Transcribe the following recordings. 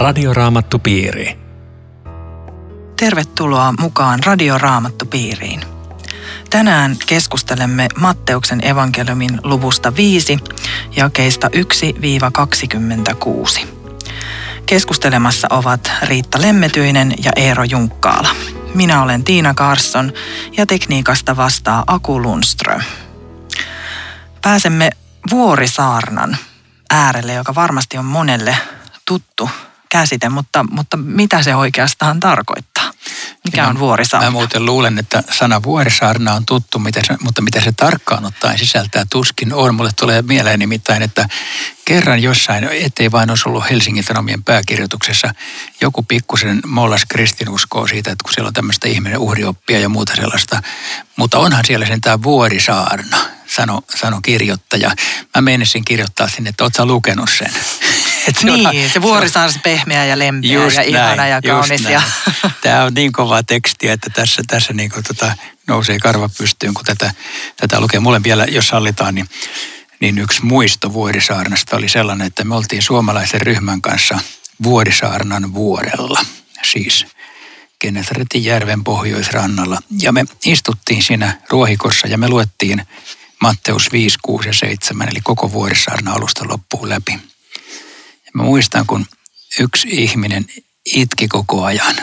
Radioraamattupiiri. Tervetuloa mukaan Radioraamattupiiriin. Tänään keskustelemme Matteuksen evankeliumin luvusta 5, jakeista 1-26. Keskustelemassa ovat Riitta Lemmetyinen ja Eero Junkkaala. Minä olen Tiina Karsson ja tekniikasta vastaa Aku Lundström. Pääsemme Vuorisaarnan äärelle, joka varmasti on monelle tuttu käsite, mutta mitä se oikeastaan tarkoittaa? Mikä on Vuorisaarna? Mä muuten luulen, että sana Vuorisaarna on tuttu, mutta mitä se tarkkaan ottaen sisältää tuskin on. Mulle tulee mieleen nimittäin, että kerran jossain, ettei vain olisi ollut Helsingin Sanomien pääkirjoituksessa, joku pikkusen mollas kristinuskoa siitä, että kun siellä on tämmöistä ihminen uhrioppia ja muuta sellaista. Mutta onhan siellä sentään Vuorisaarna, sano kirjoittaja. Mä menisin kirjoittaa sinne, että oot sä lukenut sen? Niin, se Vuorisaarna on pehmeä ja lempeä ja ihana ja kaunis. Ja... Tämä on niin kovaa tekstiä, että tässä niin kuin nousee karva pystyyn, kun tätä lukee. Mulle vielä, jos sallitaan, niin yksi muisto Vuorisaarnasta oli sellainen, että me oltiin suomalaisen ryhmän kanssa Vuorisaarnan vuorella, siis Genesaretin järven pohjoisrannalla. Ja me istuttiin siinä ruohikossa ja me luettiin Matteus 5, 6 ja 7, eli koko Vuorisaarna alusta loppuun läpi. Ja mä muistan, kun yksi ihminen itki koko ajan.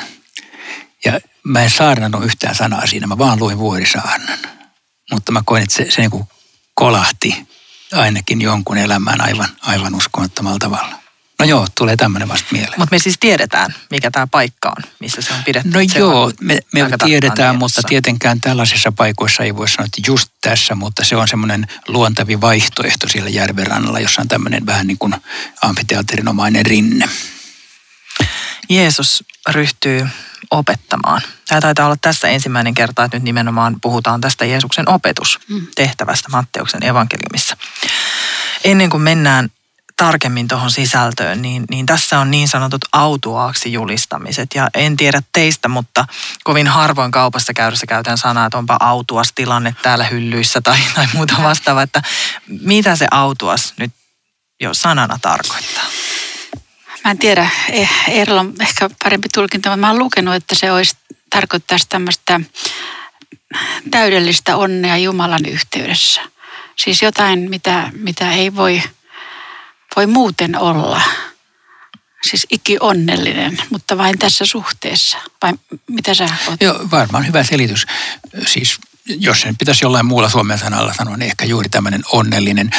Ja mä en saarnannut yhtään sanaa siinä, mä vaan luin Vuorisaarnan. Mutta mä koin, että se niin kuin kolahti ainakin jonkun elämään aivan uskomattomalla tavalla. No joo, tulee tämmöinen vasta mieleen. Mutta me siis tiedetään, mikä tämä paikka on, missä se on pidetty. No joo, me tiedetään, mutta tietenkään tällaisissa paikoissa ei voi sanoa, että just tässä, mutta se on semmoinen luontavi vaihtoehto siellä järven rannalla, jossa on tämmöinen vähän niin kuin amfiteaterinomainen rinne. Jeesus ryhtyy opettamaan. Tämä taitaa olla tässä ensimmäinen kerta, että nyt nimenomaan puhutaan tästä Jeesuksen opetustehtävästä Matteuksen evankeliumissa. Ennen kuin mennään tarkemmin tuohon sisältöön, niin tässä on niin sanotut autuaaksi julistamiset. Ja en tiedä teistä, mutta kovin harvoin kaupassa käydessä käytän sanaa, että onpa autuas tilanne täällä hyllyissä tai muuta vastaavaa. Että mitä se autuas nyt jo sanana tarkoittaa? Mä en tiedä, Eerolla on ehkä parempi tulkinta, mutta mä oon lukenut, että se tarkoittaisi tämmöistä täydellistä onnea Jumalan yhteydessä. Siis jotain, mitä ei voi muuten olla. Siis ikionnellinen, mutta vain tässä suhteessa. Vai mitä sä oot? Joo, varmaan hyvä selitys. Siis jos sen pitäisi jollain muulla suomen sanalla sanoa, niin ehkä juuri tämmöinen onnellinen.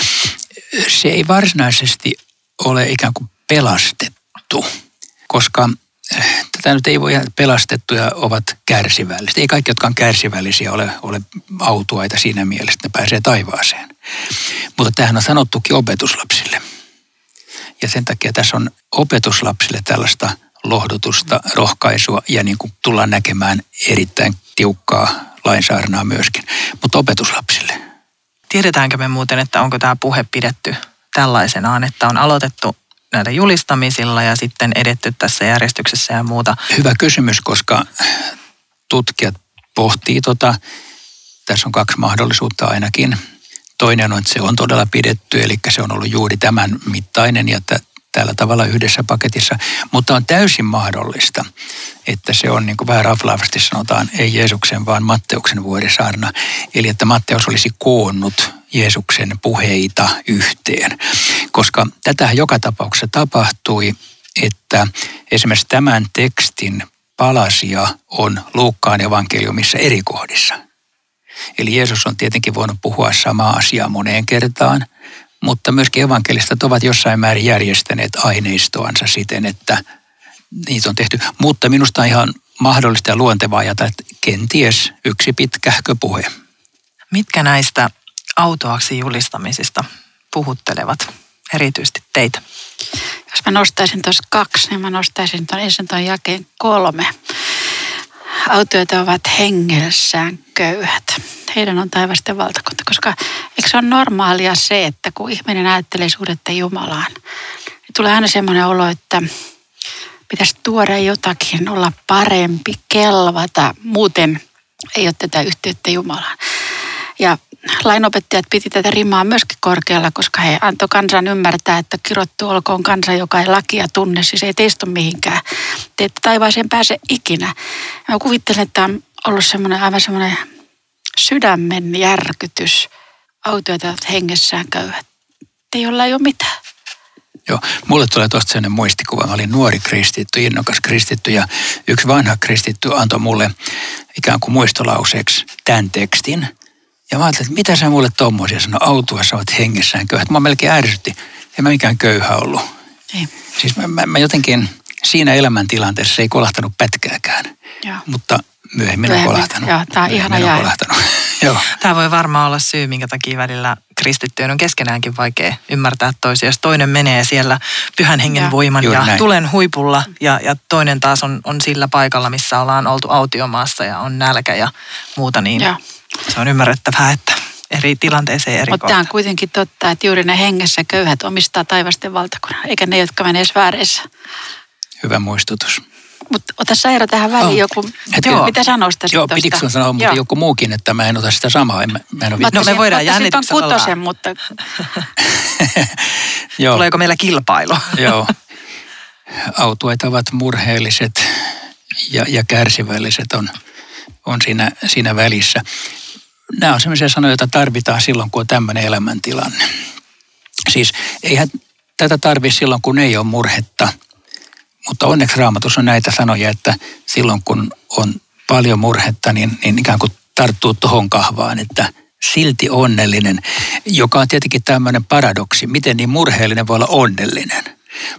Se ei varsinaisesti ole ikään kuin pelastettu, koska tätä nyt ei voi, pelastettuja ovat kärsivällisiä. Ei kaikki, jotka on kärsivällisiä, ole autuaita siinä mielessä, että ne pääsee taivaaseen. Mutta tämähän on sanottukin opetuslapsille. Ja sen takia tässä on opetuslapsille tällaista lohdutusta, rohkaisua ja niin kuin tullaan näkemään erittäin tiukkaa lainsaarnaa myöskin, mutta opetuslapsille. Tiedetäänkö me muuten, että onko tämä puhe pidetty tällaisenaan, että on aloitettu näillä julistamisilla ja sitten edetty tässä järjestyksessä ja muuta? Hyvä kysymys, koska tutkijat pohtii Tässä on kaksi mahdollisuutta ainakin. Toinen on, että se on todella pidetty, eli se on ollut juuri tämän mittainen ja tällä tavalla yhdessä paketissa. Mutta on täysin mahdollista, että se on niin kuin vähän raflaavasti sanotaan, ei Jeesuksen, vaan Matteuksen Vuorisaarna. Eli että Matteus olisi koonnut Jeesuksen puheita yhteen. Koska tätähän joka tapauksessa tapahtui, että esimerkiksi tämän tekstin palasia on Luukkaan evankeliumissa eri kohdissa. Eli Jeesus on tietenkin voinut puhua samaa asiaa moneen kertaan, mutta myöskin evankelistat ovat jossain määrin järjestäneet aineistoansa siten, että niitä on tehty. Mutta minusta on ihan mahdollista ja luontevaa ajatella, että kenties yksi pitkähkö puhe. Mitkä näistä autoaksi julistamisista puhuttelevat erityisesti teitä? Jos mä nostaisin tuossa kaksi, niin mä nostaisin ensin tuon jakeen 3. Autioita ovat hengessään köyhät. Heidän on taivasten valtakunta, koska eikö se ole normaalia se, että kun ihminen ajattelee suhdetta Jumalaan, niin tulee aina semmoinen olo, että pitäisi tuoda jotakin, olla parempi, kelvata. Muuten ei ole tätä yhteyttä Jumalaan. Ja lainopettajat piti tätä rimaa myöskin korkealla, koska he antoi kansan ymmärtää, että kirottu olkoon kansa, joka ei lakia tunne, siis ei teistu mihinkään. Te ette taivaaseen pääse ikinä. Mä kuvittelen, että on ollut semmoinen aivan semmoinen sydämen järkytys. Autioita hengessään köyhät. Jolla ei ole mitään. Joo, mulle tulee tuosta sellainen muistikuva. Mä olin nuori kristitty, innokas kristitty ja yksi vanha kristitty antoi mulle ikään kuin muistolauseeksi tämän tekstin. Ja mä ajattelin, että mitä sä mulle tommosia sanoi, autuessa olet hengessään köyhät. Mä melkein ärsytti. En mä mikään köyhä ollut. Ei. Siis mä jotenkin siinä elämäntilanteessa se ei kolahtanut pätkääkään. Joo. Mutta myöhemmin on kolahtanut. Joo, tää on ihana jae. Tämä voi varmaan olla syy, minkä takia välillä kristittyjen on keskenäänkin vaikea ymmärtää toisia. Jos toinen menee siellä pyhän hengen voiman ja tulen huipulla ja toinen taas on sillä paikalla, missä ollaan oltu autiomaassa ja on nälkä ja muuta, niin se on ymmärrettävää, että eri tilanteeseen eri kohta. Mutta tämä on kuitenkin totta, että juuri ne hengessä köyhät omistaa taivasten valtakunnan, eikä ne, jotka menee vääreissä. Hyvä muistutus. Mutta ota sä Eero tähän väliin joku, mitä sanoisi tästä? Joo, pitikö sun sanoa, mutta joku muukin, että mä en ota sitä samaa. Me voidaan jännityksellä. Mä ottaisin ton kutosen, mutta... Tuleeko meillä kilpailu? Joo. Autuaita ovat murheelliset ja kärsivälliset on siinä välissä. Nämä on sellaisia sanoja, joita tarvitaan silloin, kun on tämmöinen elämäntilanne. Siis eihän tätä tarvitse silloin, kun ei ole murhetta. Mutta onneksi Raamatussa on näitä sanoja, että silloin kun on paljon murhetta, niin ikään kuin tarttuu tuohon kahvaan, että silti onnellinen, joka on tietenkin tämmöinen paradoksi. Miten niin murheellinen voi olla onnellinen?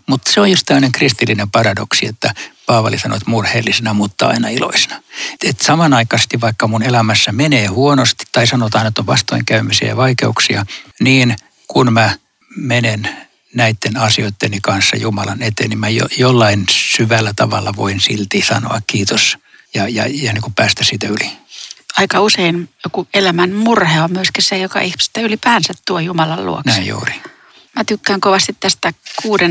Mutta se on just tämmöinen kristillinen paradoksi, että Paavali sanoi, että murheellisena, mutta aina iloisena. Et samanaikaisesti vaikka mun elämässä menee huonosti tai sanotaan, että on vastoinkäymisiä ja vaikeuksia, niin kun mä menen näiden asioitteni kanssa Jumalan eteen, niin mä jollain syvällä tavalla voin silti sanoa kiitos ja niin kuin päästä siitä yli. Aika usein joku elämän murhe on myöskin se, joka ihmistä ylipäänsä tuo Jumalan luokse. Näin juuri. Mä tykkään kovasti tästä 6.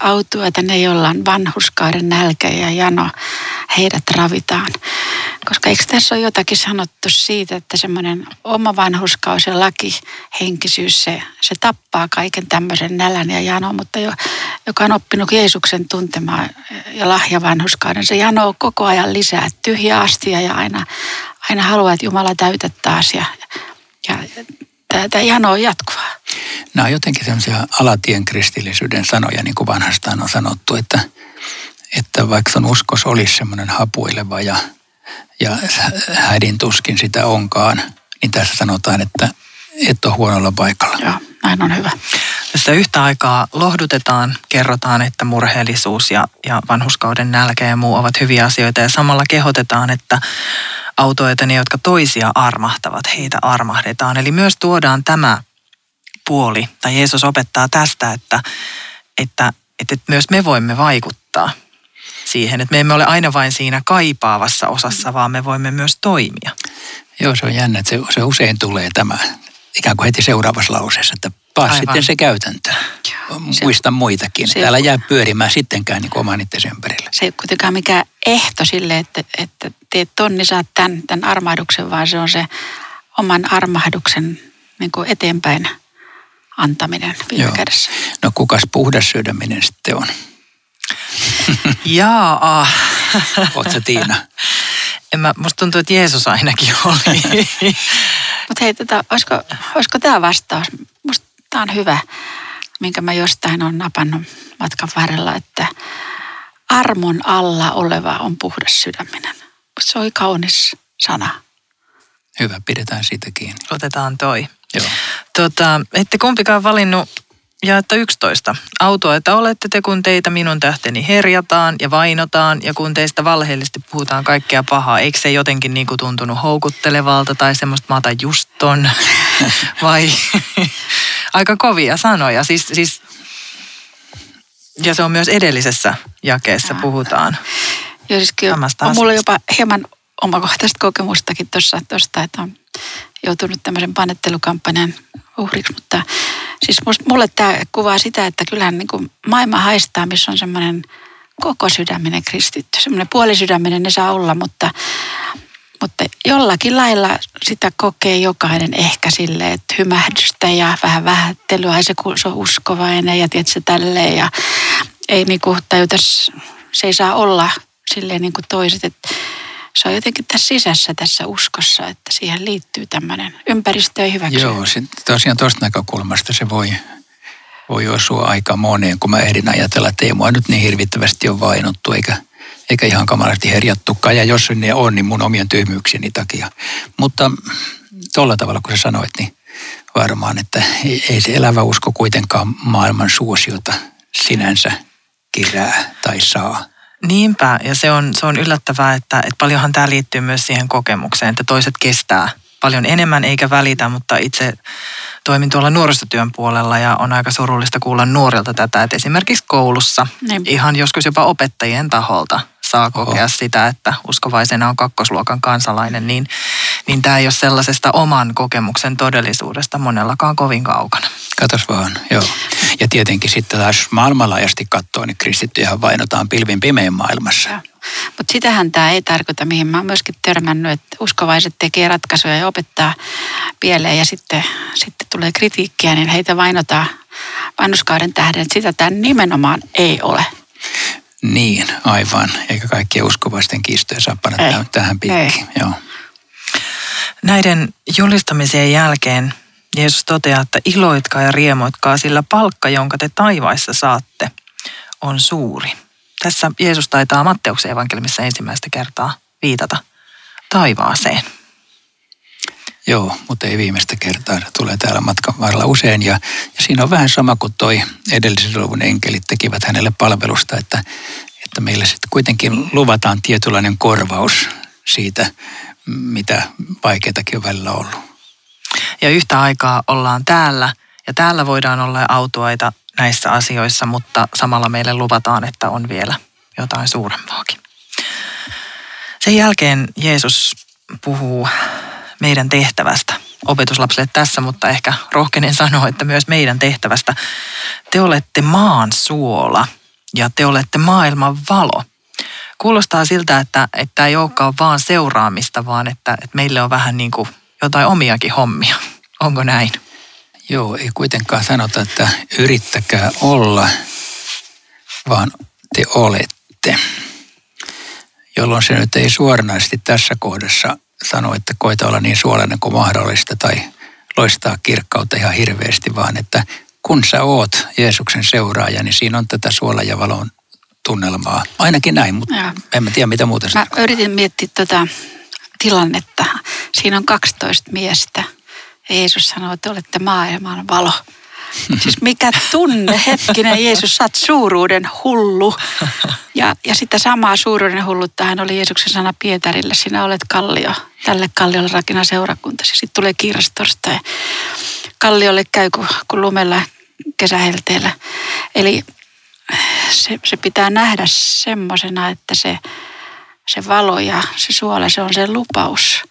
autuaita, ne joilla on vanhurskauden nälkä ja jano, heidät ravitaan. Koska eikö tässä ole jotakin sanottu siitä, että semmoinen oma vanhurskaus ja lakihenkisyys, se tappaa kaiken tämmöisen nälän ja janon, mutta joka on oppinut Jeesuksen tuntemaan ja lahjavanhurskauden, se jano koko ajan lisää tyhjää astia ja aina haluaa, että Jumala täytä taas ja tämä jano on jatkuvaa. Nämä on jotenkin sellaisia alatien kristillisyyden sanoja, niin kuin vanhastaan on sanottu, että vaikka sun uskos olisi semmoinen hapuileva ja hädin tuskin sitä onkaan, niin tässä sanotaan, että et ole huonolla paikalla. Joo, näin on hyvä. Tässä yhtä aikaa lohdutetaan, kerrotaan, että murheellisuus ja vanhuskauden nälkä ja muu ovat hyviä asioita ja samalla kehotetaan, että autoita, ne jotka toisia armahtavat, heitä armahdetaan. Eli myös tuodaan tämä puoli, tai Jeesus opettaa tästä, että myös me voimme vaikuttaa siihen, että me emme ole aina vain siinä kaipaavassa osassa, vaan me voimme myös toimia. Joo, se on jännä, että se usein tulee tämä ikään kuin heti seuraavassa lauseessa, että paas aivan sitten se käytäntö. Muista muitakin. Täällä jää pyörimään sittenkään niin oman itsesi ympärillä. Se ei ole kuitenkaan mikään ehto sille, että teet tonni, saat tämän armahduksen, vaan se on se oman armahduksen niin kuin eteenpäin antaminen viime kädessä. No kukas puhdas sydäminen sitten on? Jaa. Oot sä Tiina? Musta tuntuu, että Jeesus ainakin oli. Mutta hei, olisiko tämä vastaus? Musta tämä on hyvä, minkä mä jostain olen napannut matkan varrella, että armon alla oleva on puhdas sydäminen. Mutta se oli kaunis sana. Hyvä, pidetään siitä kiinni. Otetaan toi. Joo. Ette kumpikaan valinnut jaetta 11. Autuaita olette te, kun teitä minun tähteni herjataan ja vainotaan ja kun teistä valheellisesti puhutaan kaikkea pahaa. Eikö se jotenkin niin kuin tuntunut houkuttelevalta tai semmoista mä otan just ton? Vai aika kovia sanoja. Siis, ja se on myös edellisessä jakeessa puhutaan. Joo, siis kyllä on mulla jopa hieman omakohtaista kokemustakin tuosta, että on joutunut tämmöisen panettelukampanjan uhriksi, mutta siis mulle tämä kuvaa sitä, että kyllähän niin kuin maailma haistaa, missä on semmoinen koko sydäminen kristitty. Semmoinen puolisydäminen ne saa olla, mutta jollakin lailla sitä kokee jokainen ehkä silleen, että hymähdystä ja vähän vähättelyä, ai se on uskovainen ja tiedätkö tälleen ja ei niinku täytä, se ei saa olla silleen niin kuin toiset, että se on jotenkin tässä sisässä, tässä uskossa, että siihen liittyy tämmöinen ympäristöön hyväksy. Joo, se, tosiaan tuosta näkökulmasta se voi osua aika moneen, kun mä ehdin ajatella, että ei mua nyt niin hirvittävästi ole vainottu, eikä ihan kamalasti herjattukaan. Ja jos ne on, niin mun omien tyhmyyksieni takia. Mutta tuolla tavalla, kun sä sanoit, niin varmaan, että ei se elävä usko kuitenkaan maailman suosiota sinänsä kirää tai saa. Niinpä, ja se on yllättävää, että paljonhan tämä liittyy myös siihen kokemukseen, että toiset kestää paljon enemmän eikä välitä, mutta itse toimin tuolla nuorisotyön puolella ja on aika surullista kuulla nuorilta tätä, että esimerkiksi koulussa ihan joskus jopa opettajien taholta saa kokea sitä, että uskovaisena on kakkosluokan kansalainen, niin tämä ei ole sellaisesta oman kokemuksen todellisuudesta monellakaan kovin kaukana. Katos vaan, joo. Ja tietenkin sitten taas maailmanlaajasti katsoo, niin kristittyjähän vainotaan pilvin pimeän maailmassa. Mutta sitähän tämä ei tarkoita, mihin mä oon myöskin törmännyt, että uskovaiset tekee ratkaisuja ja opettaa pieleen ja sitten tulee kritiikkiä, niin heitä vainotaan vainoskauden tähden, että sitä tämä nimenomaan ei ole. Niin, aivan. Eikä kaikkien uskovaisten kiistoja saa panna tähän pitkin. Joo. Näiden julistamisien jälkeen Jeesus toteaa, että iloitkaa ja riemoitkaa, sillä palkka, jonka te taivaissa saatte, on suuri. Tässä Jeesus taitaa Matteuksen evankeliumissa ensimmäistä kertaa viitata taivaaseen. Joo, mutta ei viimeistä kertaa. Se tulee täällä matkan varrella usein ja siinä on vähän sama kuin toi edellisen luvun enkelit tekivät hänelle palvelusta, että meillä sitten kuitenkin luvataan tietynlainen korvaus siitä, mitä vaikeitakin on välillä ollut. Ja yhtä aikaa ollaan täällä ja täällä voidaan olla autuaita näissä asioissa, mutta samalla meille luvataan, että on vielä jotain suurempaakin. Sen jälkeen Jeesus puhuu meidän tehtävästä. Opetuslapsille tässä, mutta ehkä rohkenen sanoa, että myös meidän tehtävästä. Te olette maan suola ja te olette maailman valo. Kuulostaa siltä, että ei olekaan vaan seuraamista, vaan että meille on vähän niin kuin jotain omiakin hommia. Onko näin? Joo, ei kuitenkaan sanota, että yrittäkää olla, vaan te olette. Jolloin se nyt ei suoranaisesti tässä kohdassa sano, että koita olla niin suolainen kuin mahdollista tai loistaa kirkkautta ihan hirveästi, vaan että kun sä oot Jeesuksen seuraaja, niin siinä on tätä suolan ja valon tunnelmaa. Ainakin näin, mutta en mä tiedä mitä muuta. Mä yritin miettiä tätä tilannetta. Siinä on 12 miestä. Jeesus sanoo, että olette maailman valo. Siis mikä tunne, hetkinen Jeesus, sä oot suuruuden hullu. Ja sitä samaa suuruuden hulluttahan oli Jeesuksen sana Pietarille, sinä olet kallio. Tälle kalliolle rakenna seurakuntasi. Sitten tulee kiirastorstai. Kalliolle käy kun lumella kesähelteellä. Eli se pitää nähdä semmoisena, että se valo ja se suola, se on se lupaus.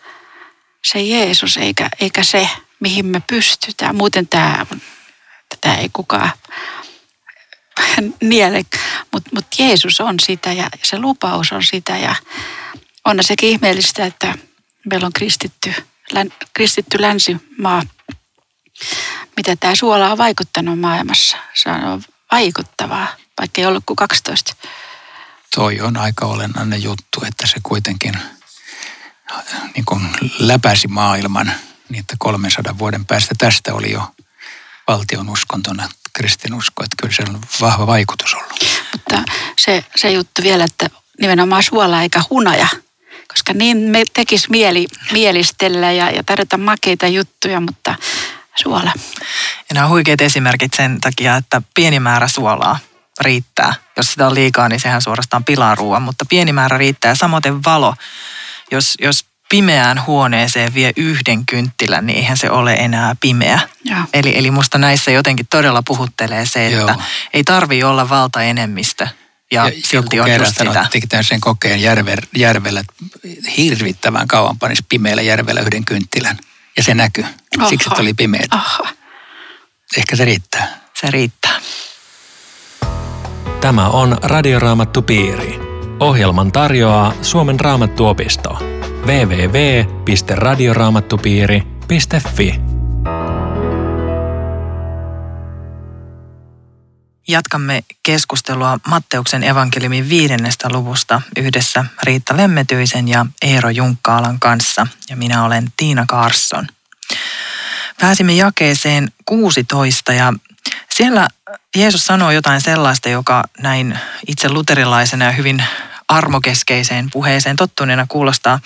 Se Jeesus, eikä se, mihin me pystytään. Muuten tämä ei kukaan niele, mutta Jeesus on sitä ja se lupaus on sitä. Ja on sekin ihmeellistä, että meillä on kristitty länsimaa. Mitä tämä suola on vaikuttanut maailmassa? Se on vaikuttavaa, vaikka ei ollut kuin 12. Toi on aika olennainen juttu, että se kuitenkin niin kuin läpäisi maailman, niin että 300 vuoden päästä tästä oli jo valtion uskontona kristinusko, että kyllä se on vahva vaikutus ollut. Mutta se juttu vielä, että nimenomaan suola eikä hunaja, koska niin me tekisi mielistellä ja tarjota makeita juttuja, mutta suola. Ja nämä huikeat esimerkit sen takia, että pieni määrä suolaa riittää. Jos sitä on liikaa, niin sehän suorastaan pilaa ruoan, mutta pieni määrä riittää. Samoin valo, jos pimeään huoneeseen vie yhden kynttilän, niin eihän se ole enää pimeä. Eli musta näissä jotenkin todella puhuttelee se, että ei tarvitse olla valtaenemmistö. Ja silti on just sitä. Teki sen kokeen järvellä, hirvittävän kauan panis pimeällä järvellä yhden kynttilän. Ja se näkyy. Siksi se oli pimeä. Ehkä se riittää. Se riittää. Tämä on Radioraamattupiiri. Ohjelman tarjoaa Suomen Raamattuopisto. www.radioraamattupiiri.fi. Jatkamme keskustelua Matteuksen evankeliumin 5. luvusta yhdessä Riitta Lemmetyisen ja Eero Junkkaalan kanssa, ja minä olen Tiina Karsson. Pääsimme jakeeseen 16, ja siellä Jeesus sanoo jotain sellaista, joka näin itse luterilaisena ja hyvin armokeskeiseen puheeseen tottuneena kuulostaa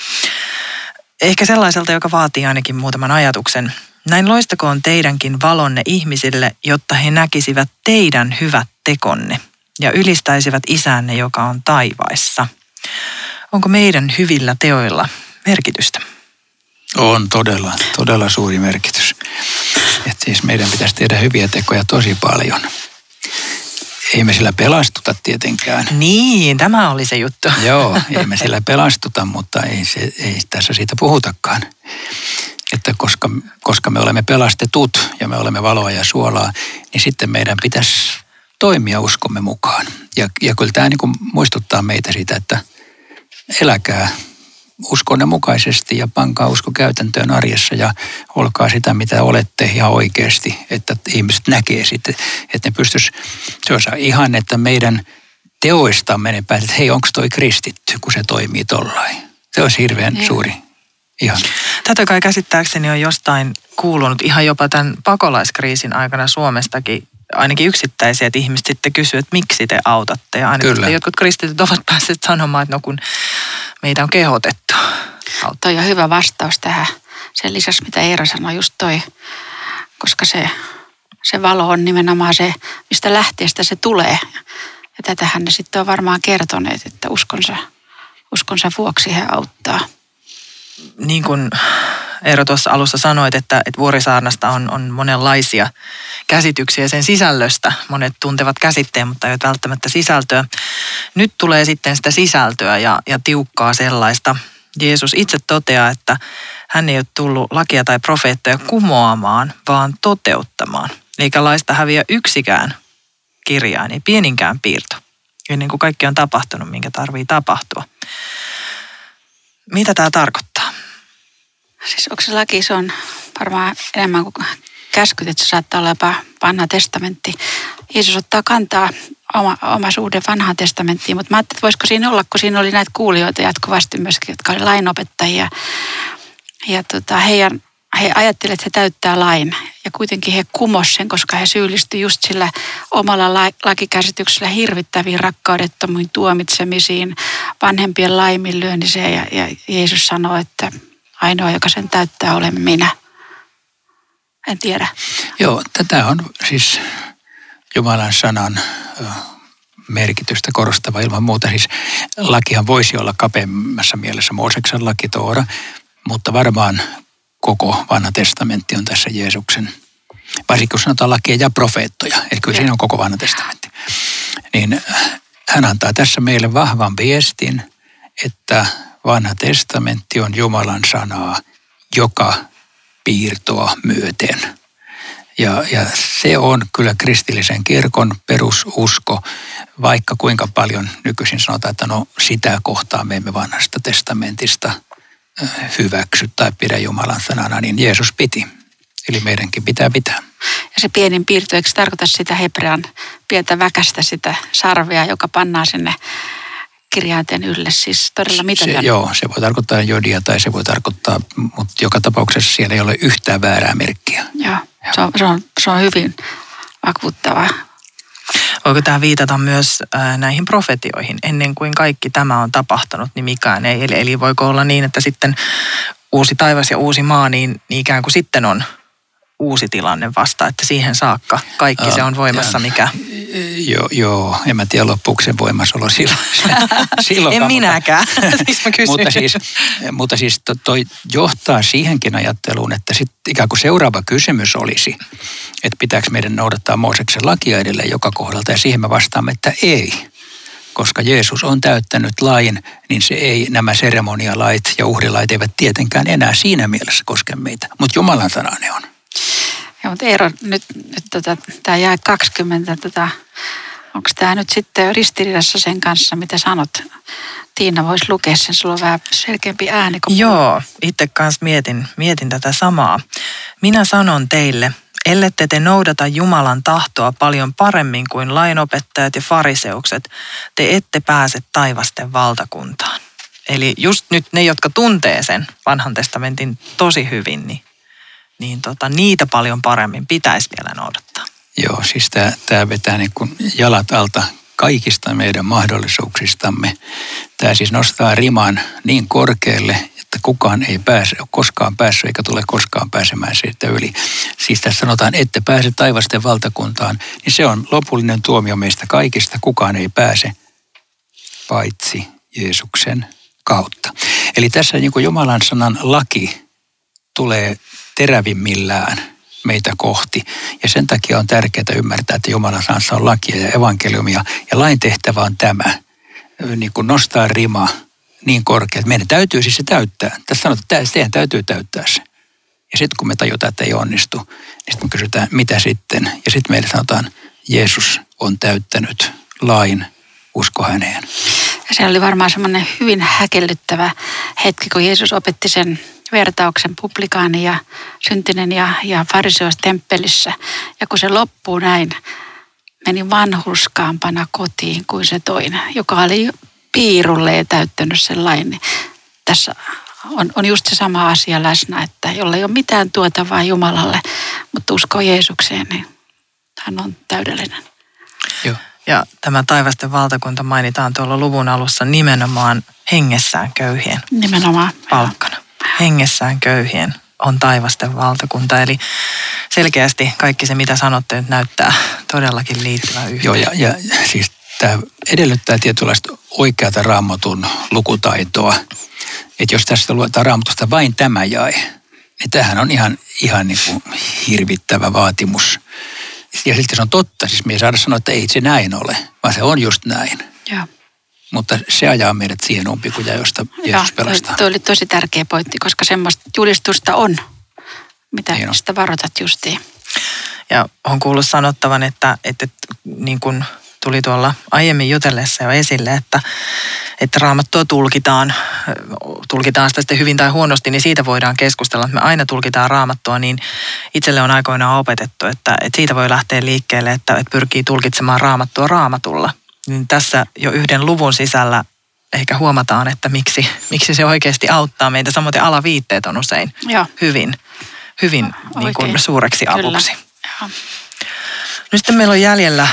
ehkä sellaiselta, joka vaatii ainakin muutaman ajatuksen. Näin loistakoon teidänkin valonne ihmisille, jotta he näkisivät teidän hyvät tekonne ja ylistäisivät Isänne, joka on taivaissa. Onko meidän hyvillä teoilla merkitystä? On todella, todella suuri merkitys. Että siis meidän pitäisi tehdä hyviä tekoja tosi paljon. Ei me sillä pelastuta tietenkään. Niin, tämä oli se juttu. Joo, ei me sillä pelastuta, mutta ei tässä siitä puhutakaan. Että koska me olemme pelastetut ja me olemme valoa ja suolaa, niin sitten meidän pitäisi toimia uskomme mukaan. Ja kyllä tämä niin kuin muistuttaa meitä siitä, että eläkää uskonne mukaisesti ja pankaa usko käytäntöön arjessa ja olkaa sitä, mitä olette ihan oikeasti, että ihmiset näkee sitten, että ne pystyisi, se on ihan, että meidän teoistamme ne päätet, että hei, onko toi kristitty, kun se toimii tollain. Se on hirveän suuri. Ihan. Tätä kai käsittääkseni on jostain kuulunut ihan jopa tämän pakolaiskriisin aikana Suomestakin, ainakin yksittäisiä, että ihmiset sitten kysyvät, että miksi te autatte. Ja ainakin jotkut kristityt ovat päässeet sanomaan, että no kun meitä on kehotettu. Toi on hyvä vastaus tähän. Sen lisäksi, mitä Eero sanoi, just toi, koska se valo on nimenomaan se, mistä lähteestä se tulee. Ja tätähän ne sitten on varmaan kertoneet, että uskonsa vuoksi he auttaa. Niin kuin Eero tuossa alussa sanoit, että Vuorisaarnasta on monenlaisia käsityksiä sen sisällöstä. Monet tuntevat käsitteen, mutta ei ole välttämättä sisältöä. Nyt tulee sitten sitä sisältöä ja tiukkaa sellaista. Jeesus itse toteaa, että hän ei ole tullut lakia tai profeettoja kumoamaan, vaan toteuttamaan. Eikä laista häviä yksikään kirjain, ei pieninkään piirto. Ennen kuin kaikki on tapahtunut, minkä tarvii tapahtua. Mitä tämä tarkoittaa? Siis onko se laki, se on varmaan enemmän kuin käskyt, että se saattaa olla jopa vanha testamentti. Jeesus ottaa kantaa oma suhde vanhaan testamenttiin, mutta mä ajattelin, että voisiko siinä olla, kun siinä oli näitä kuulijoita jatkuvasti myöskin, jotka oli lainopettajia. Ja he ajattelivat, että he täyttää lain ja kuitenkin he kumosivat sen, koska he syyllistyivät just sillä omalla lakikäsityksellä hirvittäviin rakkaudettomiin tuomitsemisiin, vanhempien laiminlyönniseen ja Jeesus sanoi, että ainoa, joka sen täyttää, olen minä. En tiedä. Joo, tätä on siis Jumalan sanan merkitystä korostava ilman muuta. Siis lakihan voisi olla kapeammassa mielessä Mooseksen laki Toora, mutta varmaan koko vanha testamentti on tässä Jeesuksen, varsinkin kun sanotaan lakia ja profeettoja, eli kyllä siinä on koko vanha testamentti. Niin hän antaa tässä meille vahvan viestin, että vanha testamentti on Jumalan sanaa joka piirtoa myöten. Ja se on kyllä kristillisen kirkon perususko, vaikka kuinka paljon nykyisin sanotaan, että no sitä kohtaa me emme vanhasta testamentista hyväksy tai pidä Jumalan sanana, niin Jeesus piti. Eli meidänkin pitää. Ja se pienin piirto, eikö tarkoita sitä hebrean pientä väkästä, sitä sarvea, joka pannaan sinne kirjainten ylle, siis todella mitään. Joo, se voi tarkoittaa jodia tai se voi tarkoittaa, mutta joka tapauksessa siellä ei ole yhtään väärää merkkiä. Joo, se on hyvin vakuuttavaa. Voiko tämä viitata myös näihin profetioihin? Ennen kuin kaikki tämä on tapahtunut, niin mikään ei. Eli voiko olla niin, että sitten uusi taivas ja uusi maa, niin ikään kuin sitten on uusi tilanne vasta, että siihen saakka kaikki se on voimassa, mikä... Joo, en mä tiedä loppuuko sen voimassaolo silloin. En minäkään, siis mä kysyn. mutta siis toi johtaa siihenkin ajatteluun, että sitten ikään kuin seuraava kysymys olisi, että pitääkö meidän noudattaa Mooseksen lakia edelleen joka kohdalta, ja siihen me vastaamme, että ei. Koska Jeesus on täyttänyt lain, niin nämä seremonialait ja uhrilait eivät tietenkään enää siinä mielessä koske meitä, mutta Jumalan sana ne on. Joo, mutta Eero, nyt tämä jää 20 Onko tämä nyt sitten ristiriidassa sen kanssa, mitä sanot? Tiina voisi lukea sen, sulla on vähän selkeämpi ääni. Joo, itse kanssa mietin tätä samaa. Minä sanon teille, ellette te noudata Jumalan tahtoa paljon paremmin kuin lainopettajat ja fariseukset, te ette pääse taivasten valtakuntaan. Eli just nyt ne, jotka tuntee sen vanhan testamentin tosi hyvin, niin niitä paljon paremmin pitäisi vielä noudattaa. Joo, siis tämä vetää niin kuin jalat alta kaikista meidän mahdollisuuksistamme. Tämä siis nostaa riman niin korkealle, että kukaan ei pääse, koskaan päässyt eikä tule koskaan pääsemään siitä yli. Siis tässä sanotaan, että pääse taivasten valtakuntaan, niin se on lopullinen tuomio meistä kaikista. Kukaan ei pääse paitsi Jeesuksen kautta. Eli tässä niin kuin Jumalan sanan laki tulee terävimmillään meitä kohti. Ja sen takia on tärkeää ymmärtää, että Jumalan sanassa on lakia ja evankeliumia. Ja lain tehtävä on tämä, niin kuin nostaa rima niin korkealle. Meidän täytyy siis se täyttää. Tässä sanotaan, että teidän täytyy täyttää se. Ja sitten kun me tajutaan, että ei onnistu, niin sitten me kysytään, mitä sitten? Ja sitten meille sanotaan, Jeesus on täyttänyt lain, usko häneen. Ja se oli varmaan semmoinen hyvin häkellyttävä hetki, kun Jeesus opetti sen vertauksen publikaani ja syntinen ja fariseus temppelissä. Ja kun se loppuu näin, meni vanhurskaampana kotiin kuin se toinen, joka oli piirulle ja täyttänyt sen lain. Niin tässä on just se sama asia läsnä, että jolla ei ole mitään tuotavaa Jumalalle, mutta uskoo Jeesukseen, niin hän on täydellinen. Joo. Ja tämä taivasten valtakunta mainitaan tuolla luvun alussa nimenomaan hengessään köyhien palkkana. Hengessään köyhien on taivasten valtakunta. Eli selkeästi kaikki se, mitä sanotte, nyt näyttää todellakin liittyvän yhteen. Joo, ja siis tämä edellyttää tietynlaista oikeata Raamatun lukutaitoa. Että jos tästä luetaan Raamatusta vain tämä jae, niin tämähän on ihan niin kuin hirvittävä vaatimus. Ja silti se on totta. Siis me ei saada sanoa, että ei se näin ole, vaan se on just näin. Joo. Mutta se ajaa meidät siihen umpikujaan, josta Jeesus pelastaa. Tuo oli tosi tärkeä pointti, koska semmoista julistusta on, mitä sitä varoitat justiin. Ja on kuullut sanottavan, että niin kuin tuli tuolla aiemmin jutellessa jo esille, että Raamattua tulkitaan sitä sitten hyvin tai huonosti, niin siitä voidaan keskustella. Me aina tulkitaan Raamattua, niin itselle on aikoinaan opetettu, että siitä voi lähteä liikkeelle, että pyrkii tulkitsemaan Raamattua Raamatulla. Niin tässä jo yhden luvun sisällä ehkä huomataan, että miksi se oikeasti auttaa meitä. Samoin alaviitteet on usein hyvin niin kuin suureksi avuksi. Nyt sitten meillä on jäljellä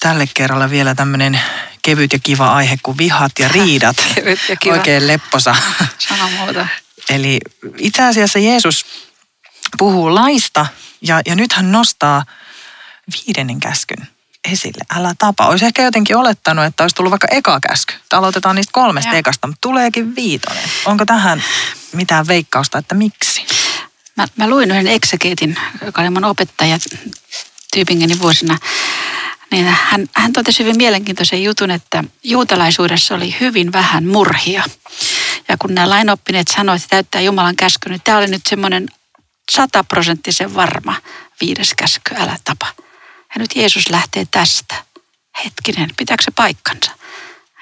tälle kerralla vielä tämmöinen kevyt ja kiva aihe kuin vihat ja riidat. Kevyt ja kiva. Oikein lepposa. Sana muuta. Eli itse asiassa Jeesus puhuu laista ja nyt hän nostaa 5. käskyn esille. Älä tapa. Olisi ehkä jotenkin olettanut, että olisi tullut vaikka eka käsky. Aloitetaan niistä 3 ekasta, mutta tuleekin 5. Onko tähän mitään veikkausta, että miksi? Mä luin yhden eksegeetin, joka oli mun opettaja Tyypingeni vuosina. Niin hän totesi hyvin mielenkiintoisen jutun, että juutalaisuudessa oli hyvin vähän murhia. Ja kun nämä lainoppineet sanoivat, että täyttää Jumalan käsky, niin tämä oli nyt semmoinen 100% varma 5. käsky, älä tapa. Ja nyt Jeesus lähtee tästä. Hetkinen, pitääkö se paikkansa?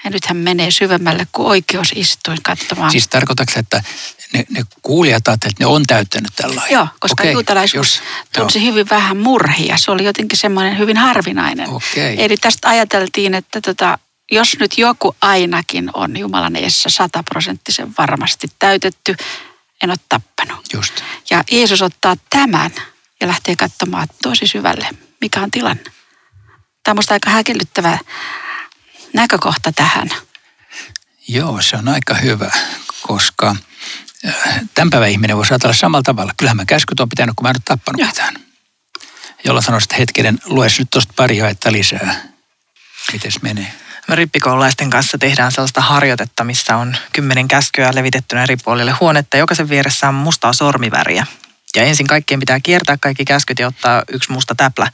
Ja nyt hän menee syvemmälle kuin oikeusistuin katsomaan. Siis tarkoitatko, että ne kuulijat ajattelevat, että ne on täyttänyt tällainen? Joo, koska juutalaisuus tunsi hyvin vähän murhia. Se oli jotenkin semmoinen hyvin harvinainen. Okay. Eli tästä ajateltiin, että jos nyt joku ainakin on Jumalan edessä 100% varmasti täytetty, en ole tappanut. Just. Ja Jeesus ottaa tämän ja lähtee katsomaan tosi syvälle, mikä on tilanne. Tämä on minusta aika häkellyttävä näkökohta tähän. Joo, se on aika hyvä, koska tämän päivän ihminen voi ajatella samalla tavalla. Kyllähän mä käskyt on pitänyt, kun mä en ole tappanut mitään. Jolla sanoisin, että hetkinen, lues nyt tuosta pari haetta lisää. Mites menee? Me rippikoululaisten kanssa tehdään sellaista harjoitetta, missä on 10 käskyä levitettynä eri puolille huonetta. Jokaisen vieressä on mustaa sormiväriä. Ja ensin kaikkien pitää kiertää kaikki käskyt ja ottaa yksi musta täplä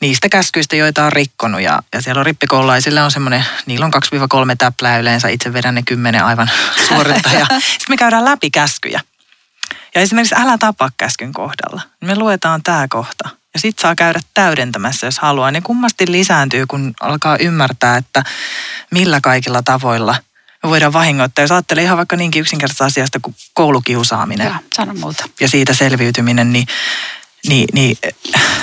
niistä käskyistä, joita on rikkonut. Ja siellä on rippikoululaisilla on semmoinen, niillä on 2-3 täplää yleensä, itse vedän ne 10 aivan suorittajaa. Sitten me käydään läpi käskyjä. Ja esimerkiksi älä tapaa käskyn kohdalla. Me luetaan tämä kohta. Ja sit saa käydä täydentämässä, jos haluaa. Ne kummasti lisääntyy, kun alkaa ymmärtää, että millä kaikilla tavoilla me voidaan vahingoittaa. Jos ajattelee ihan vaikka niinkin yksinkertaisesta asiasta kuin koulukiusaaminen. Kyllä, sano muuta. Ja siitä selviytyminen, niin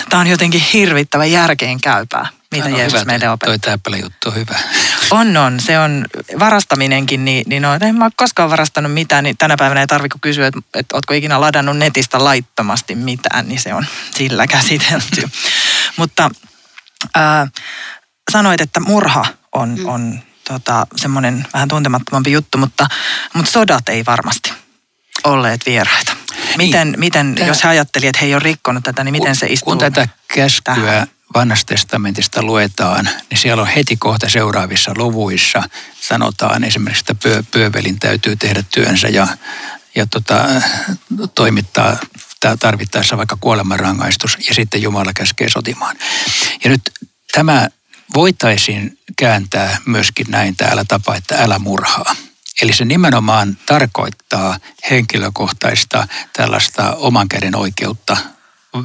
tämä on jotenkin hirvittävä järkeen käypää, mitä Jeesus meille opettaa. Toi täppälejuttu on hyvä. On. Se on varastaminenkin, en mä ole koskaan varastanut mitään, niin tänä päivänä ei tarvitse kysyä, että ootko ikinä ladannut netistä laittomasti mitään, niin se on sillä käsitelty. Mutta sanoit, että murha on semmoinen vähän tuntemattomampi juttu, mutta sodat ei varmasti olleet vieraita. Miten tämä, jos he ajattelivat, että he ei ole rikkonut tätä, niin miten se istuu? Kun tätä käskyä tähän Vanhasta testamentista luetaan, niin siellä on heti kohta seuraavissa luvuissa, sanotaan esimerkiksi, että pyövelin täytyy tehdä työnsä ja toimittaa tarvittaessa vaikka kuolemanrangaistus, ja sitten Jumala käskee sotimaan. Ja nyt tämä voitaisiin kääntää myöskin näin täällä tapa, että älä murhaa. Eli se nimenomaan tarkoittaa henkilökohtaista tällaista oman käden oikeutta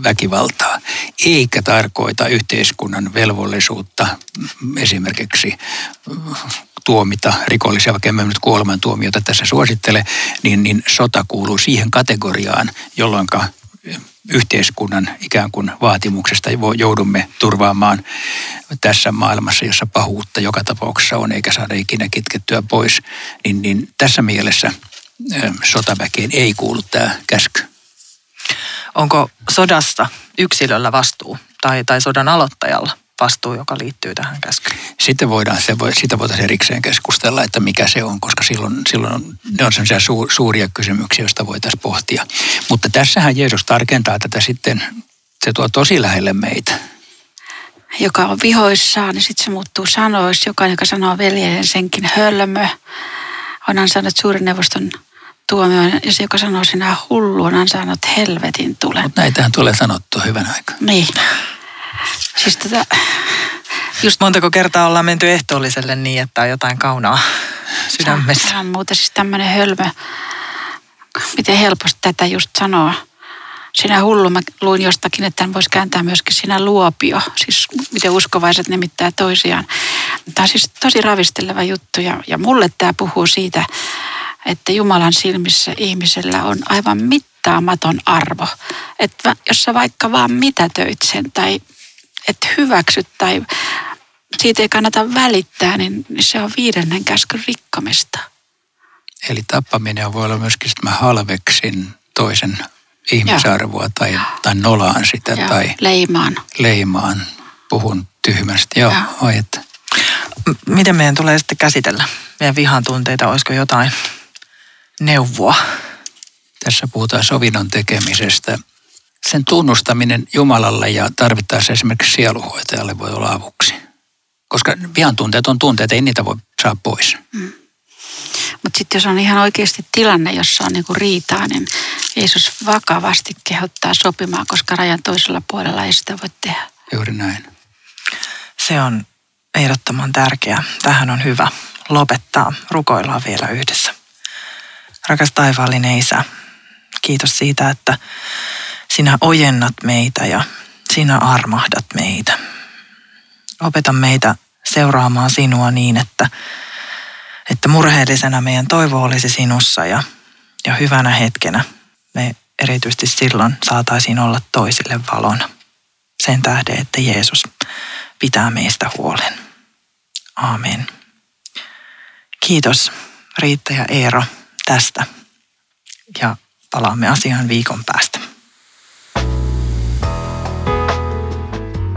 väkivaltaa, eikä tarkoita yhteiskunnan velvollisuutta esimerkiksi tuomita rikollisia, vaikka emme nyt kuolemantuomiota tässä suosittele, niin sota kuuluu siihen kategoriaan, jolloin yhteiskunnan ikään kuin vaatimuksesta joudumme turvaamaan tässä maailmassa, jossa pahuutta joka tapauksessa on, eikä saada ikinä kitkettyä pois, niin tässä mielessä sotaväkeen ei kuulu tämä käsky. Onko sodassa yksilöllä vastuu tai sodan aloittajalla vastuu, joka liittyy tähän käskyyn? Sitten voitaisiin erikseen keskustella, että mikä se on, koska silloin ne on sellaisia suuria kysymyksiä, joista voitaisiin pohtia. Mutta tässähän Jeesus tarkentaa tätä sitten, se tuo tosi lähelle meitä. Joka on vihoissaan, niin sitten se muuttuu sanoiksi. Jokainen, joka sanoo veljelleen, senkin hölmö, on ansainnut suuren neuvoston tuomioon, ja se, joka sanoo sinä hullu, on ansainnut helvetin tulen. Mutta näitähän tulee sanottua hyvän aikaa. Niin. Siis just montako kertaa ollaan menty ehtoolliselle niin, että on jotain kaunaa sydämessä. Tämä on muuten siis tämmöinen hölmö. Miten helposti tätä just sanoa. Sinä hullu, mä luin jostakin, että tämän voisi kääntää myöskin sinä luopio. Siis miten uskovaiset nimittää toisiaan. Tämä on siis tosi ravisteleva juttu, ja mulle tämä puhuu siitä, että Jumalan silmissä ihmisellä on aivan mittaamaton arvo. Että jos sä vaikka vaan mitätöit sen tai et hyväksyt tai siitä ei kannata välittää, niin se on 5. käskyn rikkomista. Eli tappaminen voi olla myöskin, että mä halveksin toisen ihmisarvoa. Joo. tai nolaan sitä. Joo. Tai leimaan. Puhun tyhmästi. Joo, oi että. Miten meidän tulee sitten käsitellä meidän vihan tunteita? Olisiko jotain neuvoa? Tässä puhutaan sovinnon tekemisestä. Sen tunnustaminen Jumalalle ja tarvittaessa esimerkiksi sieluhoitajalle voi olla avuksi. Koska vihan tunteet on tunteet, ei niitä voi saa pois. Mm. Mutta sitten jos on ihan oikeasti tilanne, jossa on niinku riitaa, niin Jeesus vakavasti kehottaa sopimaan, koska rajan toisella puolella ei sitä voi tehdä. Juuri näin. Se on ehdottoman tärkeää. Tähän on hyvä lopettaa. Rukoillaan vielä yhdessä. Rakas taivaallinen Isä, kiitos siitä, että sinä ojennat meitä ja sinä armahdat meitä. Opeta meitä seuraamaan sinua niin, että murheellisena meidän toivo olisi sinussa ja hyvänä hetkenä me erityisesti silloin saataisiin olla toisille valona. Sen tähden, että Jeesus pitää meistä huolen. Aamen. Kiitos Riitta ja Eero tästä ja palaamme asiaan viikon päästä.